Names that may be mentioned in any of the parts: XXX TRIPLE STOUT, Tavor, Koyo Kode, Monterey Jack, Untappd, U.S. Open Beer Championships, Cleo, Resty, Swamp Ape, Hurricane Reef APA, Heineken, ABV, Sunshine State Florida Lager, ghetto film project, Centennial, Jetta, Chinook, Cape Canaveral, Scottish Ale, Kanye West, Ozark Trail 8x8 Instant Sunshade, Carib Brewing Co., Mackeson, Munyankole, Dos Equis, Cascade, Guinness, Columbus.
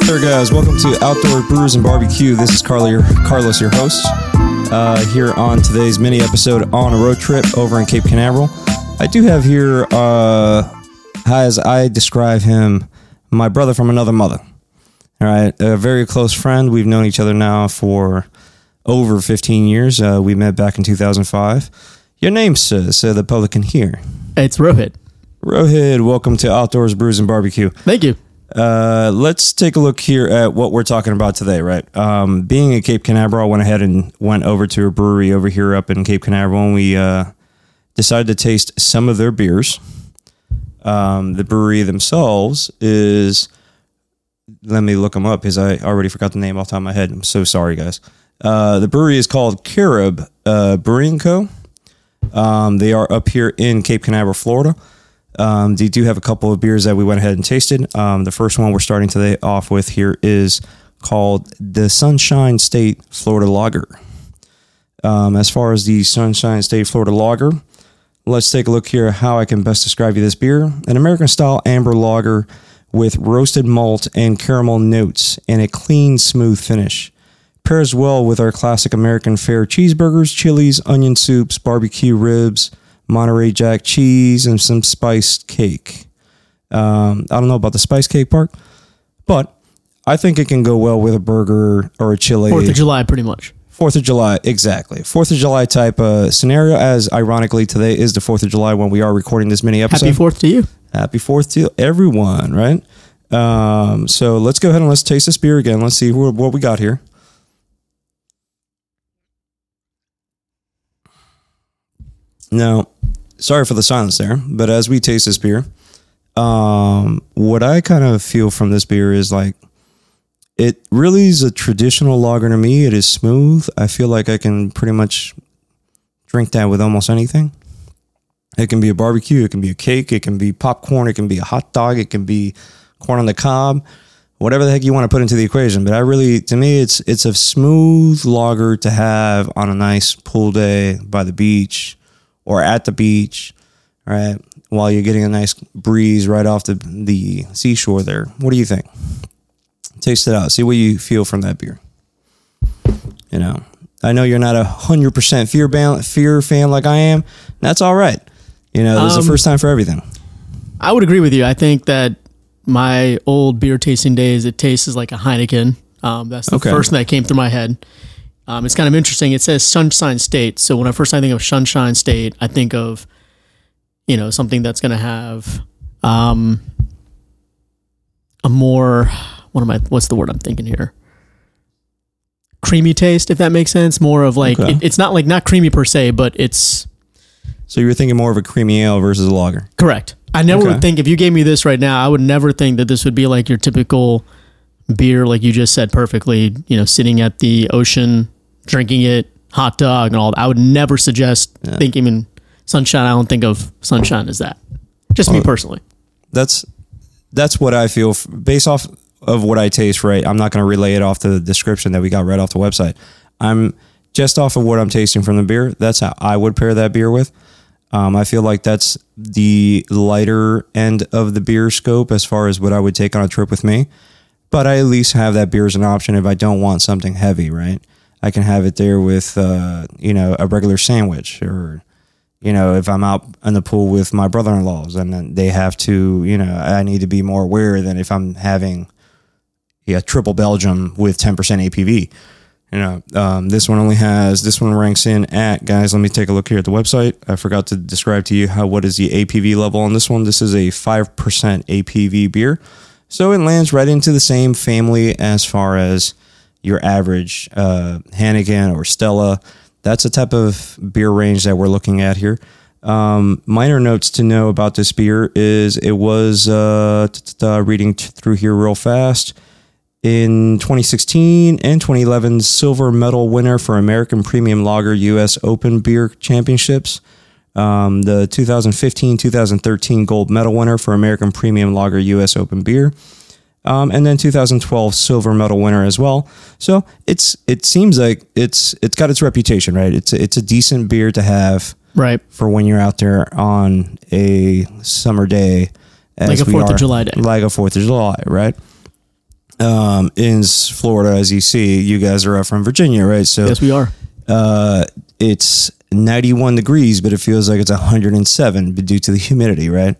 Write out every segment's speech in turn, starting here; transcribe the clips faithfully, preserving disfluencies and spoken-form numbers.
There, guys. Welcome to Outdoor Brews and Barbecue. This is Carly, Carlos, your host, uh, here on today's mini episode on a road trip over in Cape Canaveral. I do have here, uh, as I describe him, my brother from another mother. All right, a very close friend. We've known each other now for over fifteen years. Uh, we met back in two thousand five. Your name, sir, so the public can hear. It's Rohit. Rohit, welcome to Outdoors, Brews, and Barbecue. Thank you. Uh, let's take a look here at what we're talking about today, right? Um, being in Cape Canaveral, I went ahead and went over to a brewery over here up in Cape Canaveral, and we uh, decided to taste some of their beers. Um, the brewery themselves is... Let me look them up because I already forgot the name off the top of my head. I'm so sorry, guys. Uh, the brewery is called Carib uh, Brewing Co. Um, they are up here in Cape Canaveral, Florida. Um, they do have a couple of beers that we went ahead and tasted. Um, the first one we're starting today off with here is called the Sunshine State Florida Lager. Um, as far as the Sunshine State Florida Lager, let's take a look here how I can best describe you this beer. An American-style amber lager with roasted malt and caramel notes and a clean, smooth finish. Pairs well with our classic American fare cheeseburgers, chilies, onion soups, barbecue ribs, Monterey Jack cheese, and some spiced cake. Um, I don't know about the spice cake part, but I think it can go well with a burger or a chili. Fourth of July, pretty much. Fourth of July, exactly. Fourth of July type uh, scenario, as ironically today is the Fourth of July when we are recording this mini episode. Happy Fourth to you. Happy Fourth to everyone, right? Um, so let's go ahead and let's taste this beer again. Let's see wh- what we got here. Now, sorry for the silence there, but as we taste this beer, um, what I kind of feel from this beer is like, it really is a traditional lager to me. It is smooth. I feel like I can pretty much drink that with almost anything. It can be a barbecue. It can be a cake. It can be popcorn. It can be a hot dog. It can be corn on the cob, whatever the heck you want to put into the equation. But I really, to me, it's it's a smooth lager to have on a nice pool day by the beach or at the beach, right? While you're getting a nice breeze right off the, the seashore there. What do you think? Taste it out. See what you feel from that beer. You know, I know you're not a hundred percent fear ban- fear fan like I am. That's all right. You know, this um, is the first time for everything. I would agree with you. I think that my old beer tasting days, it tastes like a Heineken. Um, that's the okay. first thing that came through my head. Um, it's kind of interesting. It says Sunshine State. So when I first I think of Sunshine State, I think of, you know, something that's going to have um, a more... What am I, what's the word I'm thinking here? Creamy taste, if that makes sense. More of like, okay. it, it's not like, not creamy per se, but it's... So you were thinking more of a creamy ale versus a lager? Correct. I never okay. would think, if you gave me this right now, I would never think that this would be like your typical beer, like you just said perfectly, you know, sitting at the ocean, drinking it, hot dog and all that. I would never suggest yeah. thinking in Sunshine. I don't think of Sunshine as that. Just well, me personally. That's, that's what I feel based off... of what I taste, right? I'm not going to relay it off the description that we got right off the website. I'm just off of what I'm tasting from the beer. That's how I would pair that beer with. Um, I feel like that's the lighter end of the beer scope as far as what I would take on a trip with me. But I at least have that beer as an option if I don't want something heavy, right? I can have it there with, uh, you know, a regular sandwich or, you know, if I'm out in the pool with my brother-in-laws and then they have to, you know, I need to be more aware than if I'm having... Yeah, triple Belgium with ten percent A P V. You know, um, this one only has, this one ranks in at, guys, let me take a look here at the website. I forgot to describe to you how, what is the A P V level on this one. This is a five percent A P V beer. So it lands right into the same family as far as your average uh, Heineken or Stella. That's the type of beer range that we're looking at here. Um, minor notes to know about this beer is it was, uh, reading through here real fast. In twenty sixteen and twenty eleven, silver medal winner for American Premium Lager U S Open Beer Championships. Um, the twenty fifteen twenty thirteen gold medal winner for American Premium Lager U S Open Beer. Um, and then two thousand twelve silver medal winner as well. So it's it seems like it's it's got its reputation, right? It's a, it's a decent beer to have, right, for when you're out there on a summer day, as like a Fourth of July day, like a Fourth of July, right? Um, in Florida, as you see, you guys are up from Virginia, right? So yes, we are. Uh, it's ninety-one degrees, but it feels like it's one hundred seven due to the humidity, right?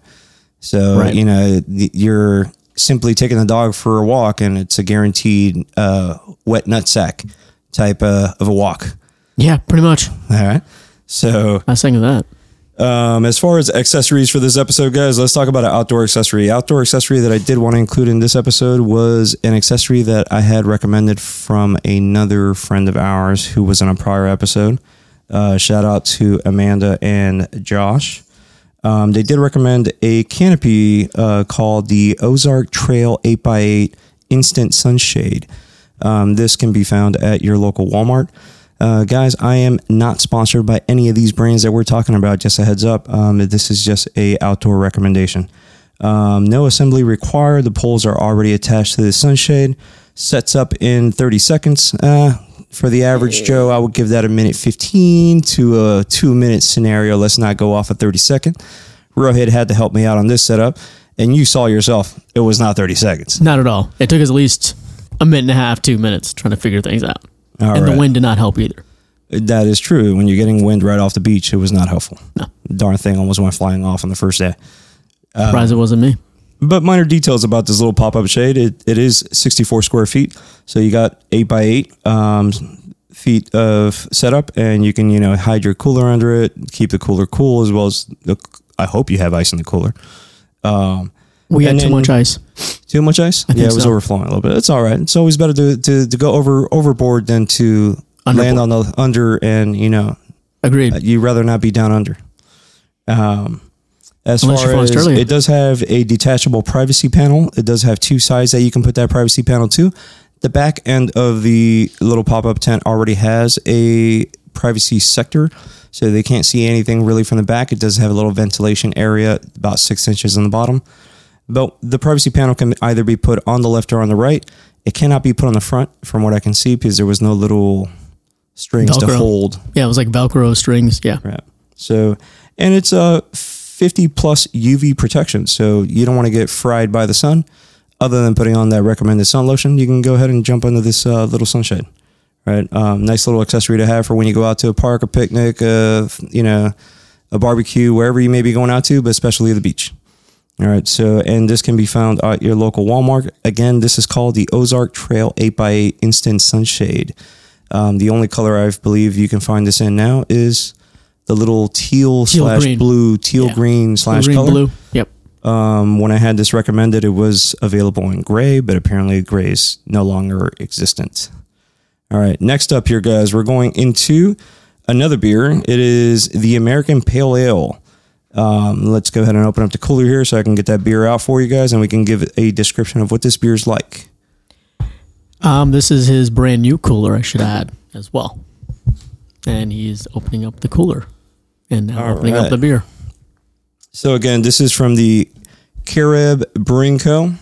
So right. you know you're simply taking the dog for a walk, and it's a guaranteed uh, wet nutsack type uh, of a walk. Yeah, pretty much. All right. So I sang that. Um, as far as accessories for this episode, guys, let's talk about an outdoor accessory. Outdoor accessory that I did want to include in this episode was an accessory that I had recommended from another friend of ours who was on a prior episode. Uh, shout out to Amanda and Josh. Um, they did recommend a canopy uh, called the Ozark Trail eight by eight Instant Sunshade. Um, this can be found at your local Walmart. Uh, guys, I am not sponsored by any of these brands that we're talking about. Just a heads up, um, this is just a outdoor recommendation. Um, no assembly required. The poles are already attached to the sunshade. Sets up in thirty seconds. Uh, for the average Joe, I would give that a minute fifteen to a two-minute scenario. Let's not go off a thirty-second. Rohit had to help me out on this setup, and you saw yourself. It was not thirty seconds. Not at all. It took us at least a minute and a half, two minutes trying to figure things out. All and right. The wind did not help either. That is true. When you're getting wind right off the beach, it was not helpful. No. The darn thing almost went flying off on the first day. Uh, Surprised it wasn't me. But minor details about this little pop-up shade. It, it is sixty-four square feet. So you got eight by eight um, feet of setup, and you can, you know, hide your cooler under it, keep the cooler cool, as well as the, I hope you have ice in the cooler. Um, we had too much ice. Too much ice? I yeah, it was so. Overflowing a little bit. It's all right. It's always better to to, to go over overboard than to under land board. on the under and, you know. Agreed. You'd rather not be down under. Um, as Unless far as Australia. It does have a detachable privacy panel. It does have two sides that you can put that privacy panel to. The back end of the little pop-up tent already has a privacy sector, so they can't see anything really from the back. It does have a little ventilation area, about six inches on the bottom. But the privacy panel can either be put on the left or on the right. It cannot be put on the front, from what I can see, because there was no little strings Velcro. to hold. Yeah, it was like Velcro strings. Yeah. Right. So, and it's a fifty plus U V protection, so you don't want to get fried by the sun. Other than putting on that recommended sun lotion, you can go ahead and jump under this uh, little sunshade. Right? Um, nice little accessory to have for when you go out to a park, a picnic, uh, you know, a barbecue, wherever you may be going out to, but especially the beach. All right, so, and this can be found at your local Walmart. Again, this is called the Ozark Trail eight by eight Instant Sunshade. Um, the only color I believe you can find this in now is the little teal, teal slash green. blue, teal yeah. green slash green, color. Blue. Yep. Um, when I had this recommended, it was available in gray, but apparently gray is no longer existent. All right, next up here, guys, we're going into another beer. It is the American Pale Ale. Um, let's go ahead and open up the cooler here so I can get that beer out for you guys, and we can give a description of what this beer is like. Um, this is his brand new cooler, I should add, as well. And he's opening up the cooler and now opening right. up the beer. So again, this is from the Carib Brewing Co.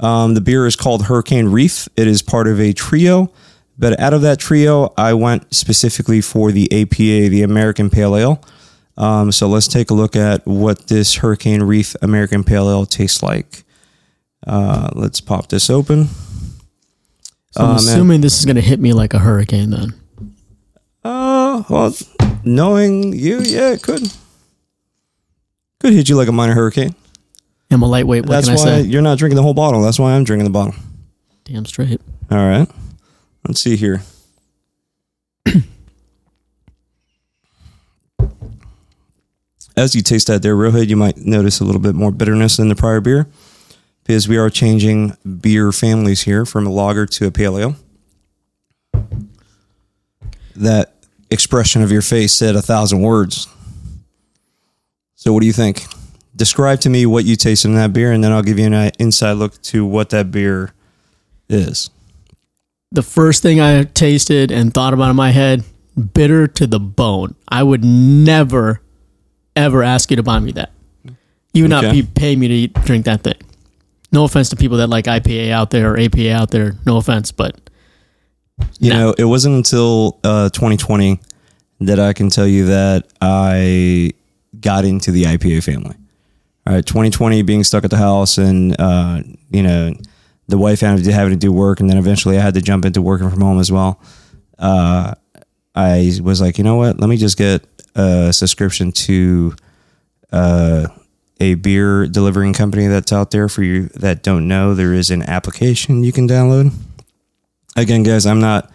Um, the beer is called Hurricane Reef. It is part of a trio, but out of that trio, I went specifically for the A P A, the American Pale Ale. Um, so let's take a look at what this Hurricane Reef American Pale Ale tastes like. Uh, let's pop this open. So I'm um, assuming and, this is going to hit me like a hurricane then. Uh, well, knowing you, yeah, it could. Could hit you like a minor hurricane. I'm a lightweight, what That's can I why say? You're not drinking the whole bottle. That's why I'm drinking the bottle. Damn straight. All right. Let's see here. As you taste that there, Rohit, you might notice a little bit more bitterness than the prior beer, because we are changing beer families here from a lager to a pale ale. That expression of your face said a thousand words. So what do you think? Describe to me what you tasted in that beer, and then I'll give you an inside look to what that beer is. The first thing I tasted and thought about in my head, bitter to the bone. I would never, ever ask you to buy me that. You would okay. not be paying me to eat, drink that thing. no offense to people that like I P A out there or A P A out there. No offense, but you nah. know, it wasn't until uh, twenty twenty that I can tell you that I got into the I P A family. All right, twenty twenty being stuck at the house and uh, you know, the wife having to do work, and then eventually I had to jump into working from home as well. Uh, I was like, you know what? Let me just get a subscription to uh, a beer delivering company that's out there. For you that don't know, there is an application you can download. Again, guys, I'm not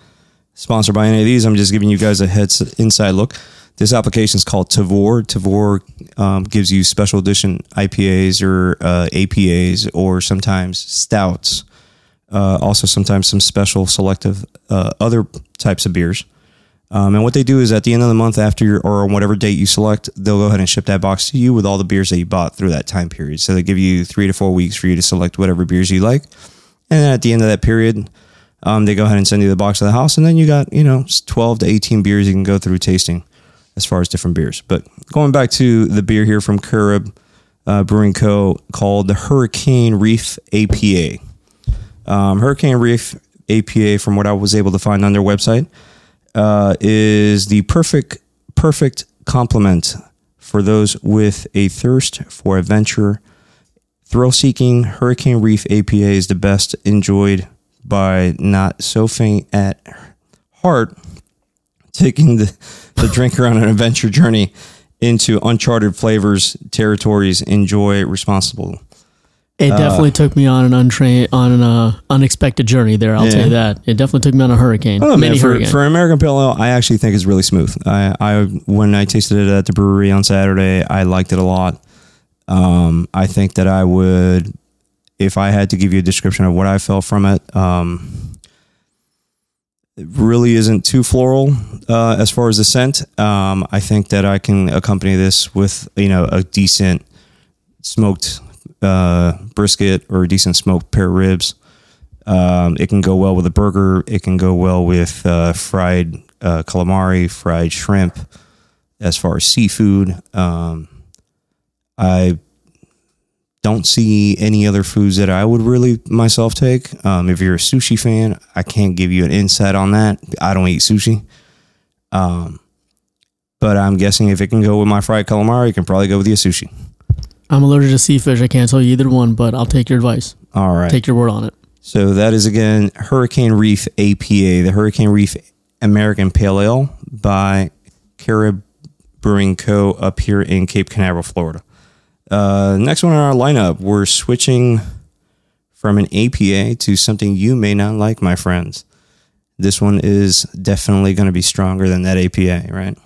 sponsored by any of these. I'm just giving you guys a heads inside look. This application is called Tavor. Tavor um, gives you special edition I P As or uh, A P As or sometimes stouts. Uh, also, sometimes some special selective uh, other types of beers. Um, and what they do is at the end of the month after your, or on whatever date you select, they'll go ahead and ship that box to you with all the beers that you bought through that time period. So they give you three to four weeks for you to select whatever beers you like. And then at the end of that period, um, they go ahead and send you the box to the house. And then you got, you know, twelve to eighteen beers you can go through tasting as far as different beers. But going back to the beer here from Carib uh, Brewing Co. called the Hurricane Reef A P A. Um, Hurricane Reef A P A, from what I was able to find on their website, uh, is the perfect, perfect complement for those with a thirst for adventure. Thrill-seeking, Hurricane Reef A P A is the best, enjoyed by not so faint at heart, taking the, the drinker on an adventure journey into uncharted flavors, territories. Enjoy responsibly. It definitely uh, took me on an untrained, on an uh, unexpected journey there. I'll yeah. tell you that. It definitely took me on a hurricane. Oh, mini man, for, hurricane. For American Pale Ale, I actually think it's really smooth. I, I when I tasted it at the brewery on Saturday, I liked it a lot. Um, I think that I would, if I had to give you a description of what I felt from it, um, it really isn't too floral uh, as far as the scent. Um, I think that I can accompany this with, you know, a decent smoked uh, brisket or a decent smoked pair of ribs. Um, it can go well with a burger. It can go well with uh, fried uh, calamari, fried shrimp. As far as seafood, um, I don't see any other foods that I would really myself take. Um, if you're a sushi fan, I can't give you an insight on that. I don't eat sushi. Um, but I'm guessing if it can go with my fried calamari, it can probably go with your sushi. I'm allergic to sea fish. I can't tell you either one, but I'll take your advice. All right. Take your word on it. So that is, again, Hurricane Reef A P A, the Hurricane Reef American Pale Ale by Carib Brewing Co. up here in Cape Canaveral, Florida. Uh, next one on our lineup, we're switching from an A P A to something you may not like, my friends. This one is definitely going to be stronger than that A P A, right?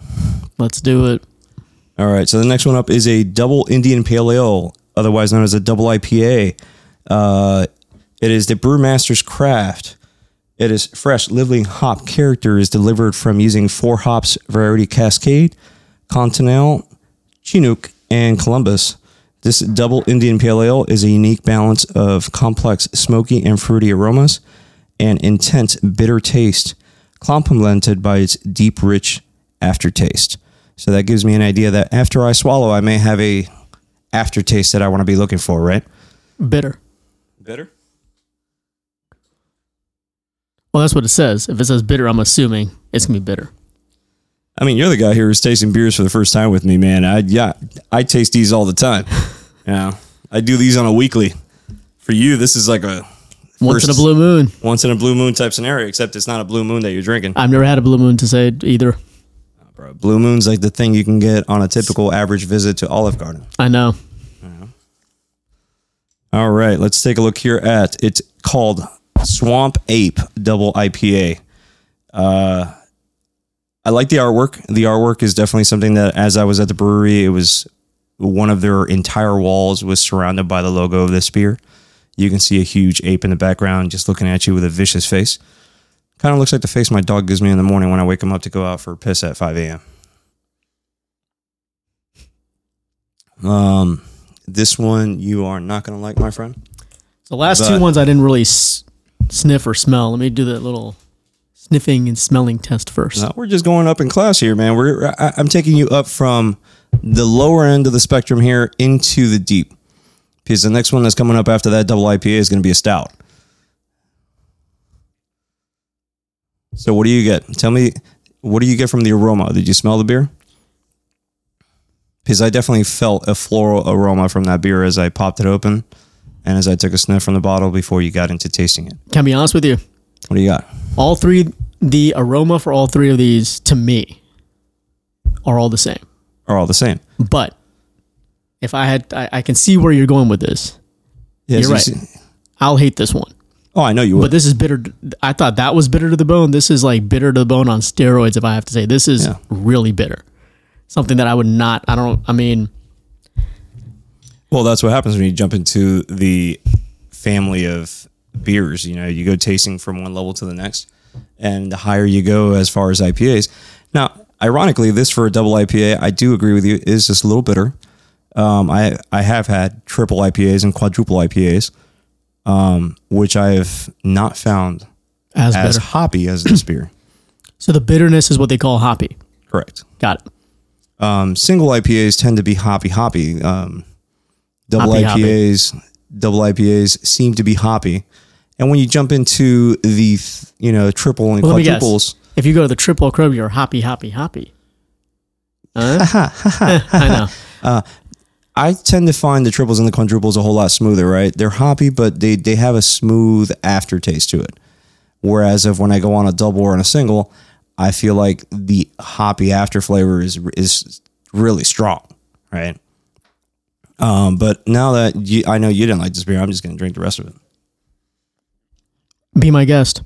Let's do it. All right, so the next one up is a double Indian Pale Ale, otherwise known as a double I P A. Uh, it is the brewmaster's craft. It is fresh, lively hop character is delivered from using four hops variety Cascade, Centennial, Chinook, and Columbus. This double Indian Pale Ale is a unique balance of complex smoky and fruity aromas and intense bitter taste, complemented by its deep, rich aftertaste. So that gives me an idea that after I swallow, I may have a aftertaste that I want to be looking for, right? Bitter. Bitter? Well, that's what it says. If it says bitter, I'm assuming it's going to be bitter. I mean, you're the guy here who's tasting beers for the first time with me, man. I yeah, I taste these all the time. You know, I do these on a weekly. For you, this is like a first, once in a blue moon, once in a blue moon type scenario. Except it's not a blue moon that you're drinking. I've never had a blue moon to say either. Oh, bro, blue moon's like the thing you can get on a typical average visit to Olive Garden. I know. I know. All right, let's take a look here at it's called Swamp Ape Double I P A. Uh. I like the artwork. The artwork is definitely something that, as I was at the brewery, it was one of their entire walls was surrounded by the logo of this beer. You can see a huge ape in the background just looking at you with a vicious face. Kind of looks like the face my dog gives me in the morning when I wake him up to go out for a piss at five a.m. Um, this one you are not going to like, my friend. The last but, two ones I didn't really s- sniff or smell. Let me do that little sniffing and smelling test first. No, we're just going up in class here, man. We're I, I'm taking you up from the lower end of the spectrum here into the deep. because the next one that's coming up after that double I P A is going to be a stout. So what do you get? Tell me, what do you get from the aroma? Did you smell the beer? Because I definitely felt a floral aroma from that beer as I popped it open and as I took a sniff from the bottle before you got into tasting it. Can I be honest with you? What do you got? All three, the aroma for all three of these, to me, are all the same. Are all the same. But if I had, I, I can see where you're going with this. Yes, you're right. You I'll hate this one. Oh, I know you would. But this is bitter. I thought that was bitter to the bone. This is like bitter to the bone on steroids, if I have to say. This is yeah. really bitter. Something that I would not, I don't, I mean. Well, that's what happens when you jump into the family of beers. You know, you go tasting from one level to the next. And the higher you go as far as I P As. Now, ironically, this for a double I P A, I do agree with you, is just a little bitter. Um, I, I have had triple I P As and quadruple I P As. Um, which I have not found as, as hoppy as this beer. So the bitterness is what they call hoppy. Correct. Got it. Um, single I P As tend to be hoppy, hoppy. Um, double hoppy, I P As, hoppy. Double I P As seem to be hoppy. And when you jump into the, you know, triple and well, quadruples, let me guess. If you go to the triple crib, you're hoppy, hoppy, hoppy. Huh? I know. Uh, I tend to find the triples and the quadruples a whole lot smoother, right? They're hoppy, but they, they have a smooth aftertaste to it. Whereas if when I go on a double or on a single, I feel like the hoppy after flavor is is really strong, right? Um, but now that you, I know you didn't like this beer, I'm just going to drink the rest of it. Be my guest.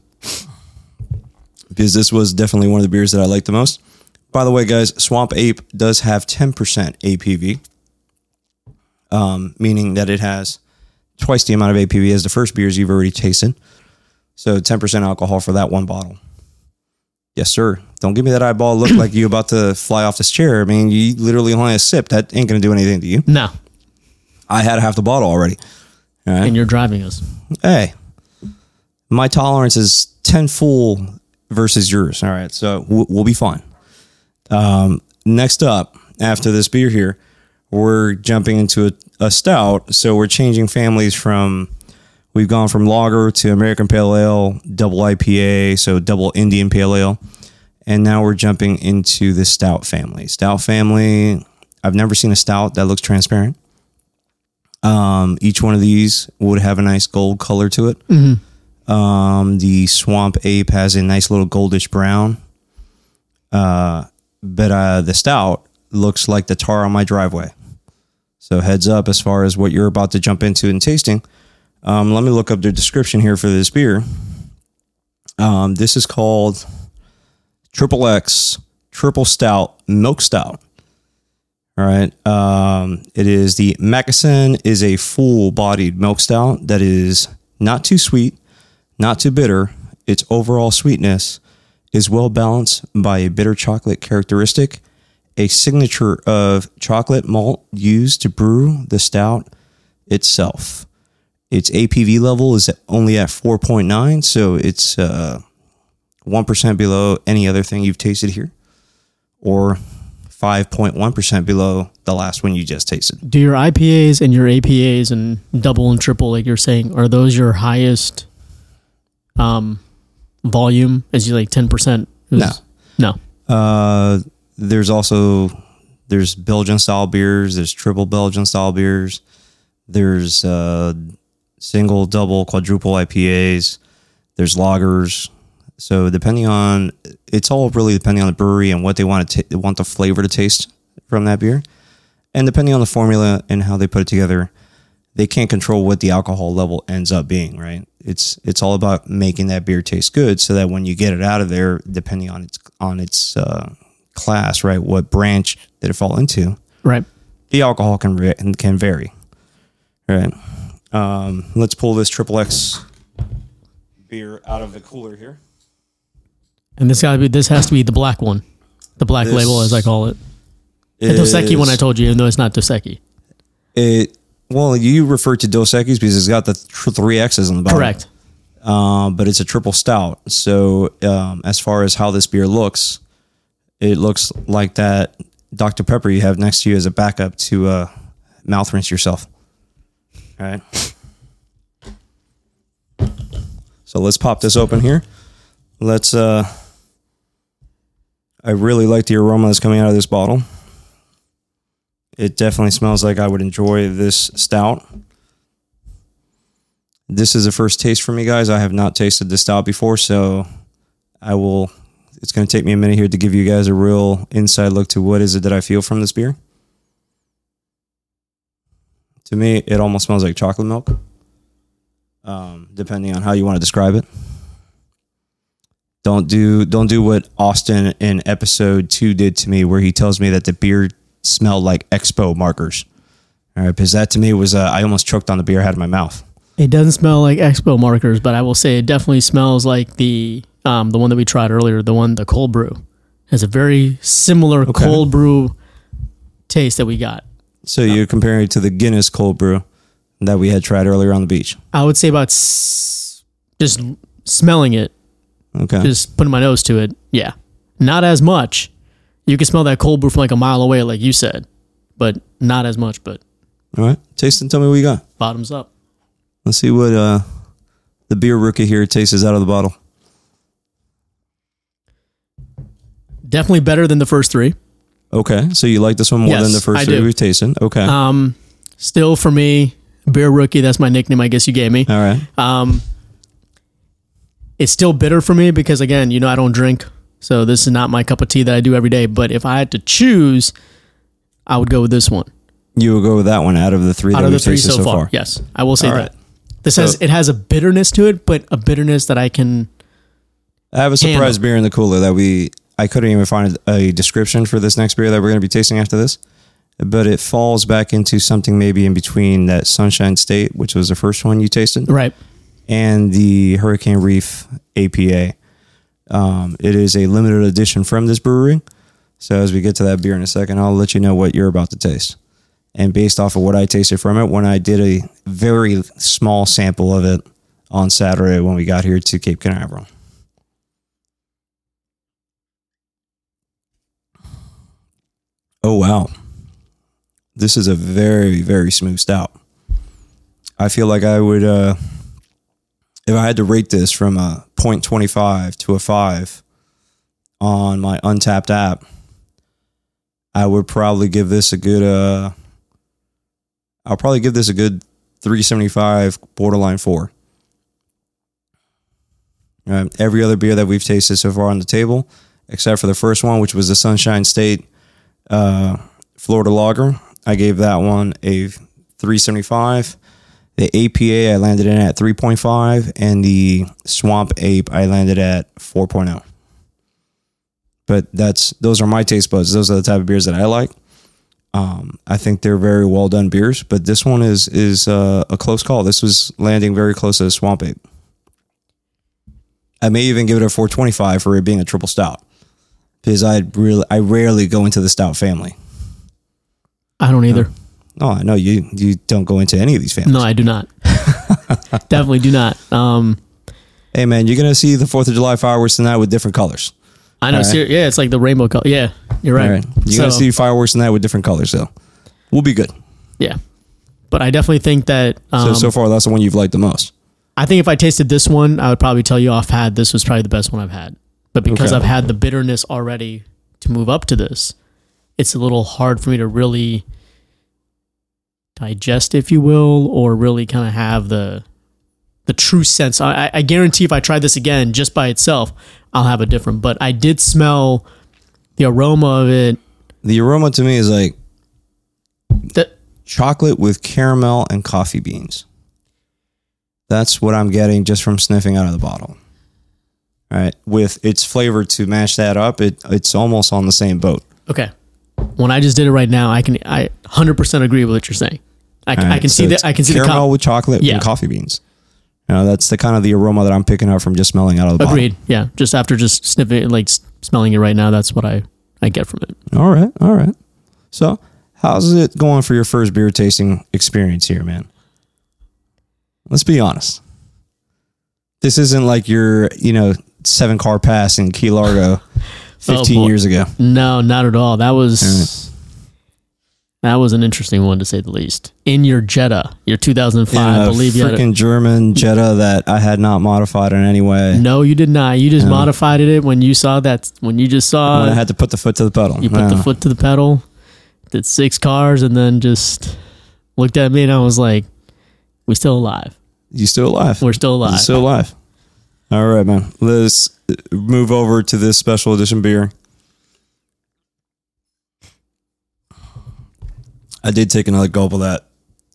Because this was definitely one of the beers that I liked the most. By the way, guys, Swamp Ape does have ten percent A P V. Um, meaning that it has twice the amount of A P V as the first beers you've already tasted. So ten percent alcohol for that one bottle. Yes, sir. Don't give me that eyeball look like you about to fly off this chair. I mean, you literally only had a sip. That ain't going to do anything to you. No. I had half the bottle already. All right? And you're driving us. Hey, my tolerance is ten full versus yours. All right. So w- we'll be fine. Um, next up, after this beer here, we're jumping into a, a stout, so we're changing families from, we've gone from lager to American Pale Ale, double I P A, so double Indian Pale Ale, and now we're jumping into the stout family. Stout family, I've never seen a stout that looks transparent. Um, each one of these would have a nice gold color to it. Mm-hmm. Um, the Swamp Ape has a nice little goldish brown, uh, but uh, the stout looks like the tar on my driveway. So heads up as far as what you're about to jump into in tasting. Um, let me look up the description here for this beer. Um, this is called Triple X Triple Stout Milk Stout. All right. Um, it is the Mackeson is a full-bodied milk stout that is not too sweet, not too bitter. Its overall sweetness is well balanced by a bitter chocolate characteristic, a signature of chocolate malt used to brew the stout itself. Its A P V level is only at four point nine, so it's uh, one percent below any other thing you've tasted here, or five point one percent below the last one you just tasted. Do your I P As and your A P As and double and triple, like you're saying, are those your highest um, volume? Is you like ten percent? Was, no. No. Uh... There's also, there's Belgian style beers. There's triple Belgian style beers. There's uh, single, double, quadruple I P As. There's lagers. So depending on, it's all really depending on the brewery and what they want to ta- want the flavor to taste from that beer. And depending on the formula and how they put it together, they can't control what the alcohol level ends up being, right? It's it's all about making that beer taste good so that when you get it out of there, depending on its, on its, uh, class, right? What branch did it fall into? Right. The alcohol can re- can vary. Right. Um, let's pull this Triple X beer out of the cooler here. And this gotta be. This has to be the black one, the black this label, as I call it. The Dos Equis one I told you, even though it's not Dos Equis. It. Well, you refer to Dos Equis because it's got the tr- three X's on the bottom. Correct. Um, but it's a triple stout. So um, as far as how this beer looks. It looks like that Doctor Pepper you have next to you as a backup to uh, mouth rinse yourself. All right. So let's pop this open here. Let's, uh, I really like the aroma that's coming out of this bottle. It definitely smells like I would enjoy this stout. This is the first taste for me, guys. I have not tasted this stout before, so I will, it's going to take me a minute here to give you guys a real inside look to what is it that I feel from this beer. To me, it almost smells like chocolate milk, um, depending on how you want to describe it. Don't do don't do what Austin in episode two did to me, where he tells me that the beer smelled like Expo markers. All right, because that to me was uh, I almost choked on the beer out of my mouth. It doesn't smell like Expo markers, but I will say it definitely smells like the um, the one that we tried earlier, the one the cold brew. It has a very similar okay. cold brew taste that we got. So you're comparing it to the Guinness cold brew that we had tried earlier on the beach. I would say about s- just smelling it. Okay. Just putting my nose to it. Yeah. Not as much. You can smell that cold brew from like a mile away, like you said, but not as much. But all right. Taste and tell me what you got. Bottoms up. Let's see what uh, the beer rookie here tastes out of the bottle. Definitely better than the first three. Okay, so you like this one more yes, than the first I three do. We've tasted. Okay. Um, still for me, Beer Rookie, that's my nickname I guess you gave me. All right. Um, it's still bitter for me because, again, you know I don't drink, so this is not my cup of tea that I do every day. But if I had to choose, I would go with this one. You would go with that one out of the three out that we've tasted so, so far. far. Yes, I will say All that. Right. This so, has It has a bitterness to it, but a bitterness that I can I have a surprise handle. Beer in the cooler that we... I couldn't even find a description for this next beer that we're going to be tasting after this, but it falls back into something maybe in between that Sunshine State, which was the first one you tasted, right, and the Hurricane Reef A P A. Um, it is a limited edition from this brewery. So as we get to that beer in a second, I'll let you know what you're about to taste. And based off of what I tasted from it, when I did a very small sample of it on Saturday when we got here to Cape Canaveral. Oh, wow. This is a very, very smooth stout. I feel like I would, uh, if I had to rate this from a point two five to a five on my Untappd app, I would probably give this a good, uh, I'll probably give this a good three seventy-five, borderline four. Uh, every other beer that we've tasted so far on the table, except for the first one, which was the Sunshine State Uh, Florida Lager, I gave that one a three seventy-five. The A P A I landed in at three point five, and the Swamp Ape I landed at four point oh. But that's those are my taste buds. Those are the type of beers that I like. Um, I think they're very well done beers, but this one is is uh, a close call. This was landing very close to the Swamp Ape. I may even give it a four twenty-five for it being a triple stout. Because I really, I rarely go into the stout family. I don't either. No, I know you. You don't go into any of these families. No, I do not. Definitely do not. Um, hey, man, you're gonna see the Fourth of July fireworks tonight with different colors. I know. Right? Ser- yeah, it's like the rainbow color. Yeah, you're right. right. You're so, gonna see fireworks tonight with different colors, though. We'll be good. Yeah, but I definitely think that. Um, so so far, that's the one you've liked the most. I think if I tasted this one, I would probably tell you off had this was probably the best one I've had. But because okay. I've had the bitterness already to move up to this, it's a little hard for me to really digest, if you will, or really kind of have the the true sense. I, I guarantee if I try this again just by itself, I'll have a different. But I did smell the aroma of it. The aroma to me is like the, chocolate with caramel and coffee beans. That's what I'm getting just from sniffing out of the bottle. All right, with its flavor to match that up, it it's almost on the same boat. Okay, when I just did it right now, I can I one hundred percent agree with what you're saying. I, right, I can so see that I can see caramel the caramel co- with chocolate yeah. and coffee beans. You know, that's the kind of the aroma that I'm picking up from just smelling out of the. Agreed. Bottle. Yeah, just after just sniffing, like smelling it right now, that's what I, I get from it. All right, all right. So, how's it going for your first beer tasting experience here, man? Let's be honest. This isn't like your, you know. Seven car pass in Key Largo fifteen oh, years ago. No, not at all. That was, all right. That was an interesting one, to say the least. In your Jetta, your two thousand five, yeah, I believe you had a freaking German Jetta that I had not modified in any way. No, you did not. You just yeah. modified it when you saw that, when you just saw... When I had to put the foot to the pedal. You put yeah. the foot to the pedal, did six cars, and then just looked at me and I was like, we still alive. You still alive. We're still alive. You're still alive. All right, man. Let's move over to this special edition beer. I did take another gulp of that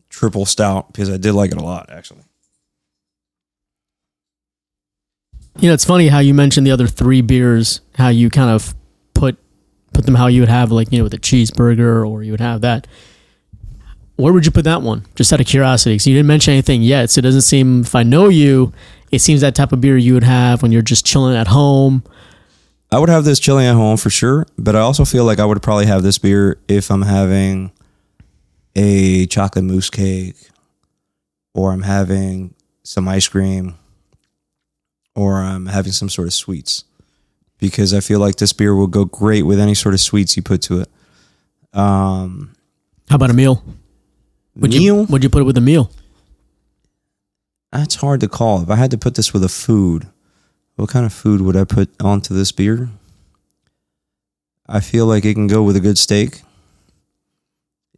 triple stout because I did like it a lot, actually. You know, it's funny how you mentioned the other three beers, how you kind of put put them how you would have, like, you know, with a cheeseburger, or you would have that. Where would you put that one? Just out of curiosity, because you didn't mention anything yet, so it doesn't seem, if I know you, it seems that type of beer you would have when you're just chilling at home. I would have this chilling at home for sure, but I also feel like I would probably have this beer if I'm having a chocolate mousse cake, or I'm having some ice cream, or I'm having some sort of sweets, because I feel like this beer will go great with any sort of sweets you put to it. Um, How about a meal? Would meal? You, would you put it with a meal? That's hard to call. If I had to put this with a food, what kind of food would I put onto this beer? I feel like it can go with a good steak.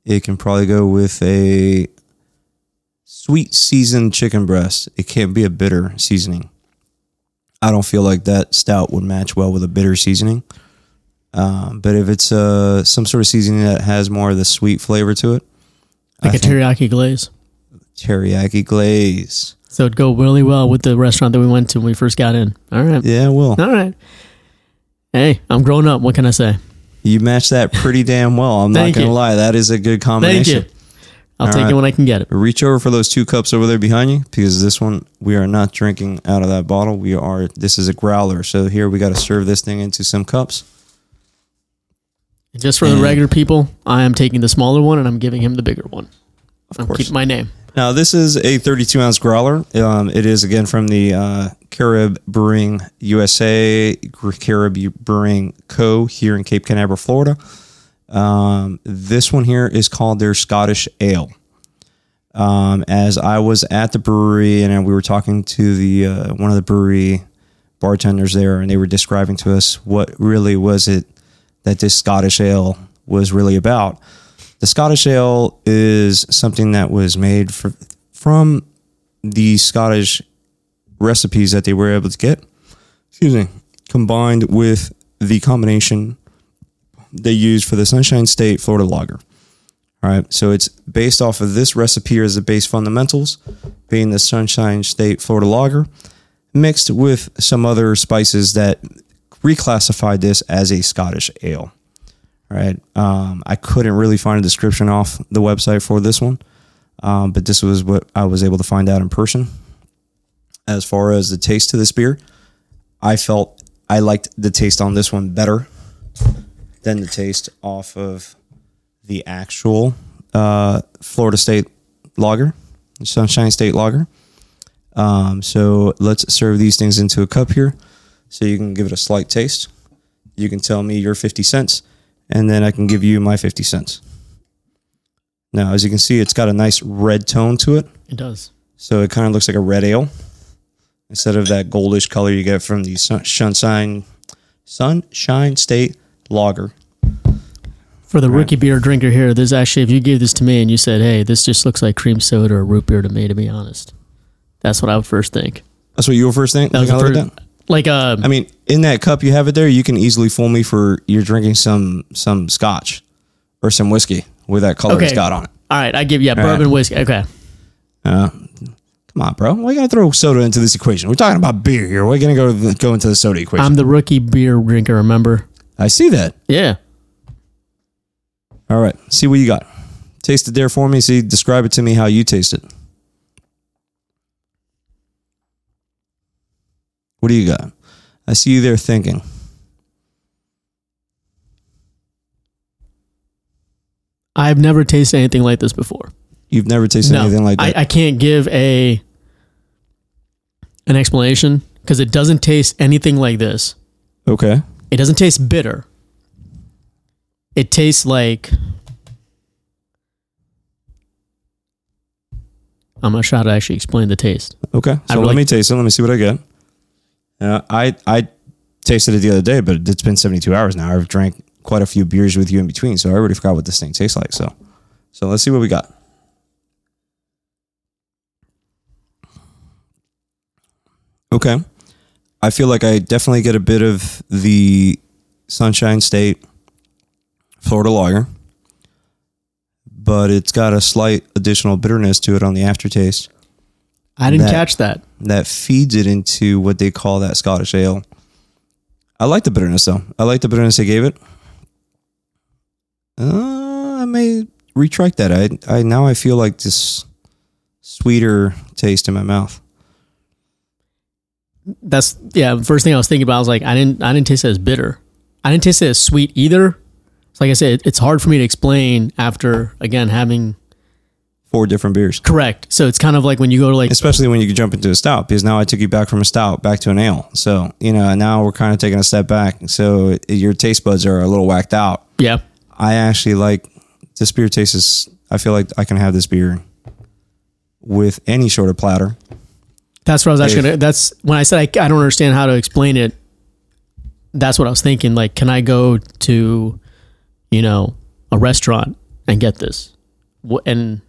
It can probably go with a sweet seasoned chicken breast. It can't be a bitter seasoning. I don't feel like that stout would match well with a bitter seasoning. Um, but if it's uh, some sort of seasoning that has more of the sweet flavor to it. Like I a teriyaki glaze. Teriyaki glaze. So it'd go really well with the restaurant that we went to when we first got in. All right. Yeah, it will. All right. Hey, I'm grown up. What can I say? You match that pretty damn well. I'm not going to lie. That is a good combination. Thank you. I'll All take right. it when I can get it. Reach over for those two cups over there behind you, because this one, we are not drinking out of that bottle. We are. This is a growler. So here we got to serve this thing into some cups. Just for and the regular people, I am taking the smaller one and I'm giving him the bigger one. Of I'm course. Keeping my name. Now, this is a thirty-two ounce growler. Um, it is, again, from the uh, Carib Brewing U S A, Carib Brewing Co. here in Cape Canaveral, Florida. Um, this one here is called their Scottish Ale. Um, as I was at the brewery and we were talking to the uh, one of the brewery bartenders there, and they were describing to us what really was it that this Scottish Ale was really about. The Scottish Ale is something that was made for, from the Scottish recipes that they were able to get, excuse me, combined with the combination they used for the Sunshine State Florida Lager. All right, so it's based off of this recipe as the base fundamentals, being the Sunshine State Florida Lager, mixed with some other spices that reclassified this as a Scottish ale. Right. Um, I couldn't really find a description off the website for this one, um, but this was what I was able to find out in person. As far as the taste to this beer, I felt I liked the taste on this one better than the taste off of the actual uh, Florida State Lager, Sunshine State Lager. Um, so let's serve these things into a cup here so you can give it a slight taste. You can tell me your fifty cents. And then I can give you my fifty cents. Now, as you can see, it's got a nice red tone to it. It does. So it kind of looks like a red ale instead of that goldish color you get from the Sunshine Sunshine State Lager. For the right. rookie beer drinker here, there's actually, if you gave this to me and you said, hey, this just looks like cream soda or root beer to me, to be honest, that's what I would first think. That's what you would first think? That was like the first... Like uh, I mean, in that cup you have it there, you can easily fool me for you're drinking some some scotch or some whiskey with that color okay. it's got on it. All right, I give you yeah, bourbon right. whiskey. Okay. Uh, come on, bro. Why you got to throw soda into this equation? We're talking about beer here. We're going to go go into the soda equation. I'm the rookie beer drinker, remember? I see that. Yeah. All right. See what you got. Taste it there for me. See, describe it to me how you taste it. What do you got? I see you there thinking. I've never tasted anything like this before. You've never tasted no, anything like I, that? I can't give a an explanation because it doesn't taste anything like this. Okay. It doesn't taste bitter. It tastes like I'm going to try to actually explain the taste. Okay. So I'd let like me taste it. Let me see what I get. Uh, I I tasted it the other day, but it's been seventy-two hours now. I've drank quite a few beers with you in between, so I already forgot what this thing tastes like. So, so let's see what we got. Okay. I feel like I definitely get a bit of the Sunshine State Florida Lager, but it's got a slight additional bitterness to it on the aftertaste. I didn't that, catch that. That feeds it into what they call that Scottish Ale. I like the bitterness, though. I like the bitterness they gave it. Uh, I may retract that. I, I now I feel like this sweeter taste in my mouth. That's, yeah, the first thing I was thinking about, I was like, I didn't I didn't taste it as bitter. I didn't taste it as sweet either. So like I said, it's hard for me to explain after, again, having... Four different beers. Correct. So it's kind of like when you go to like... Especially when you jump into a stout, because now I took you back from a stout back to an ale. So, you know, now we're kind of taking a step back. So your taste buds are a little whacked out. Yeah. I actually like... This beer tastes... Is, I feel like I can have this beer with any sort of platter. That's what I was actually going to... That's when I said I, I don't understand how to explain it. That's what I was thinking. Like, can I go to, you know, a restaurant and get this? And...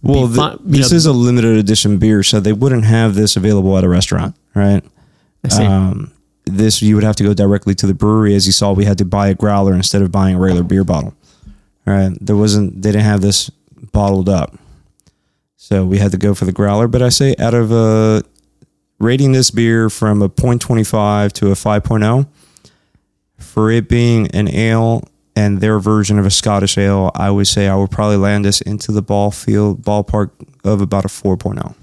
Well, the, this is a limited edition beer, so they wouldn't have this available at a restaurant, right? I see. Um, this, you would have to go directly to the brewery. As you saw, we had to buy a growler instead of buying a regular beer bottle, right? There wasn't, they didn't have this bottled up. So we had to go for the growler. But I say out of a, rating this beer from a point two five to a five point oh, for it being an ale, and their version of a Scottish ale, I would say I would probably land this into the ball field ballpark of about a four point oh.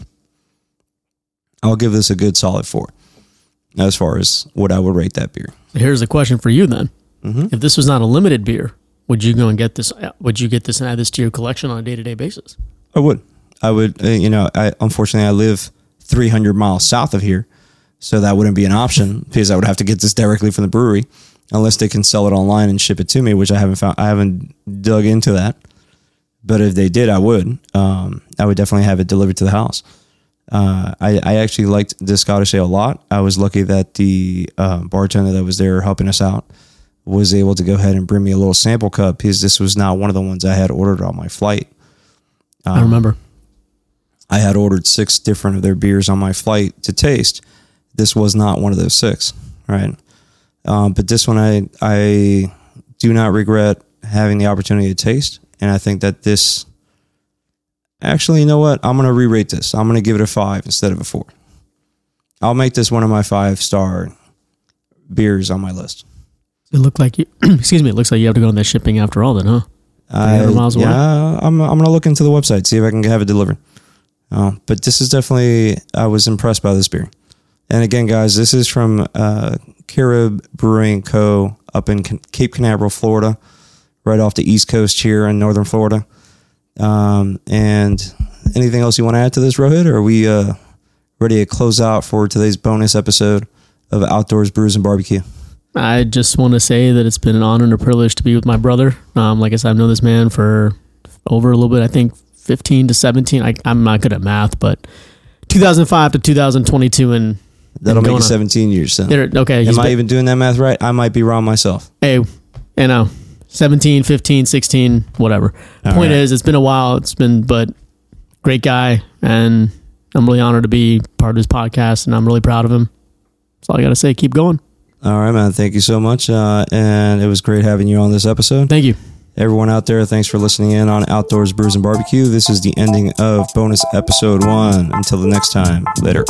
I'll give this a good solid four as far as what I would rate that beer. Here's a question for you then. Mm-hmm. If this was not a limited beer, would you go and get this? Would you get this and add this to your collection on a day-to-day basis? I would. I would, you know, I unfortunately I live three hundred miles south of here, so that wouldn't be an option because I would have to get this directly from the brewery. Unless they can sell it online and ship it to me, which I haven't found. I haven't dug into that. But if they did, I would. Um, I would definitely have it delivered to the house. Uh, I, I actually liked the Scottish Ale a lot. I was lucky that the uh, bartender that was there helping us out was able to go ahead and bring me a little sample cup because this was not one of the ones I had ordered on my flight. Um, I remember. I had ordered six different of their beers on my flight to taste. This was not one of those six, right? Um, but this one, I I do not regret having the opportunity to taste. And I think that this, actually, you know what? I'm going to re-rate this. I'm going to give it a five instead of a four. I'll make this one of my five-star beers on my list. It looked like you, excuse me, it looks like you have to go on that shipping after all then, huh? Uh, miles yeah, away? I'm, I'm going to look into the website, see if I can have it delivered. Uh, but this is definitely, I was impressed by this beer. And again, guys, this is from uh, Carib Brewing Co. up in Cape Canaveral, Florida, right off the East Coast here in northern Florida. Um, and anything else you want to add to this, Rohit? Or are we uh, ready to close out for today's bonus episode of Outdoors, Brews, and Barbecue? I just want to say that it's been an honor and a privilege to be with my brother. Um, like I said, I've known this man for over a little bit, I think fifteen to seventeen. I, I'm not good at math, but two thousand five to two thousand twenty-two and... That'll make it seventeen years. So. Okay. Am I even doing that math right? I might be wrong myself. Hey, you know, seventeen, fifteen, sixteen, whatever. All Point right. is, it's been a while. It's been, but great guy. And I'm really honored to be part of his podcast. And I'm really proud of him. That's all I got to say. Keep going. All right, man. Thank you so much. Uh, and it was great having you on this episode. Thank you. Everyone out there, thanks for listening in on Outdoors, Brews, and Barbecue. This is the ending of bonus episode one. Until the next time, later.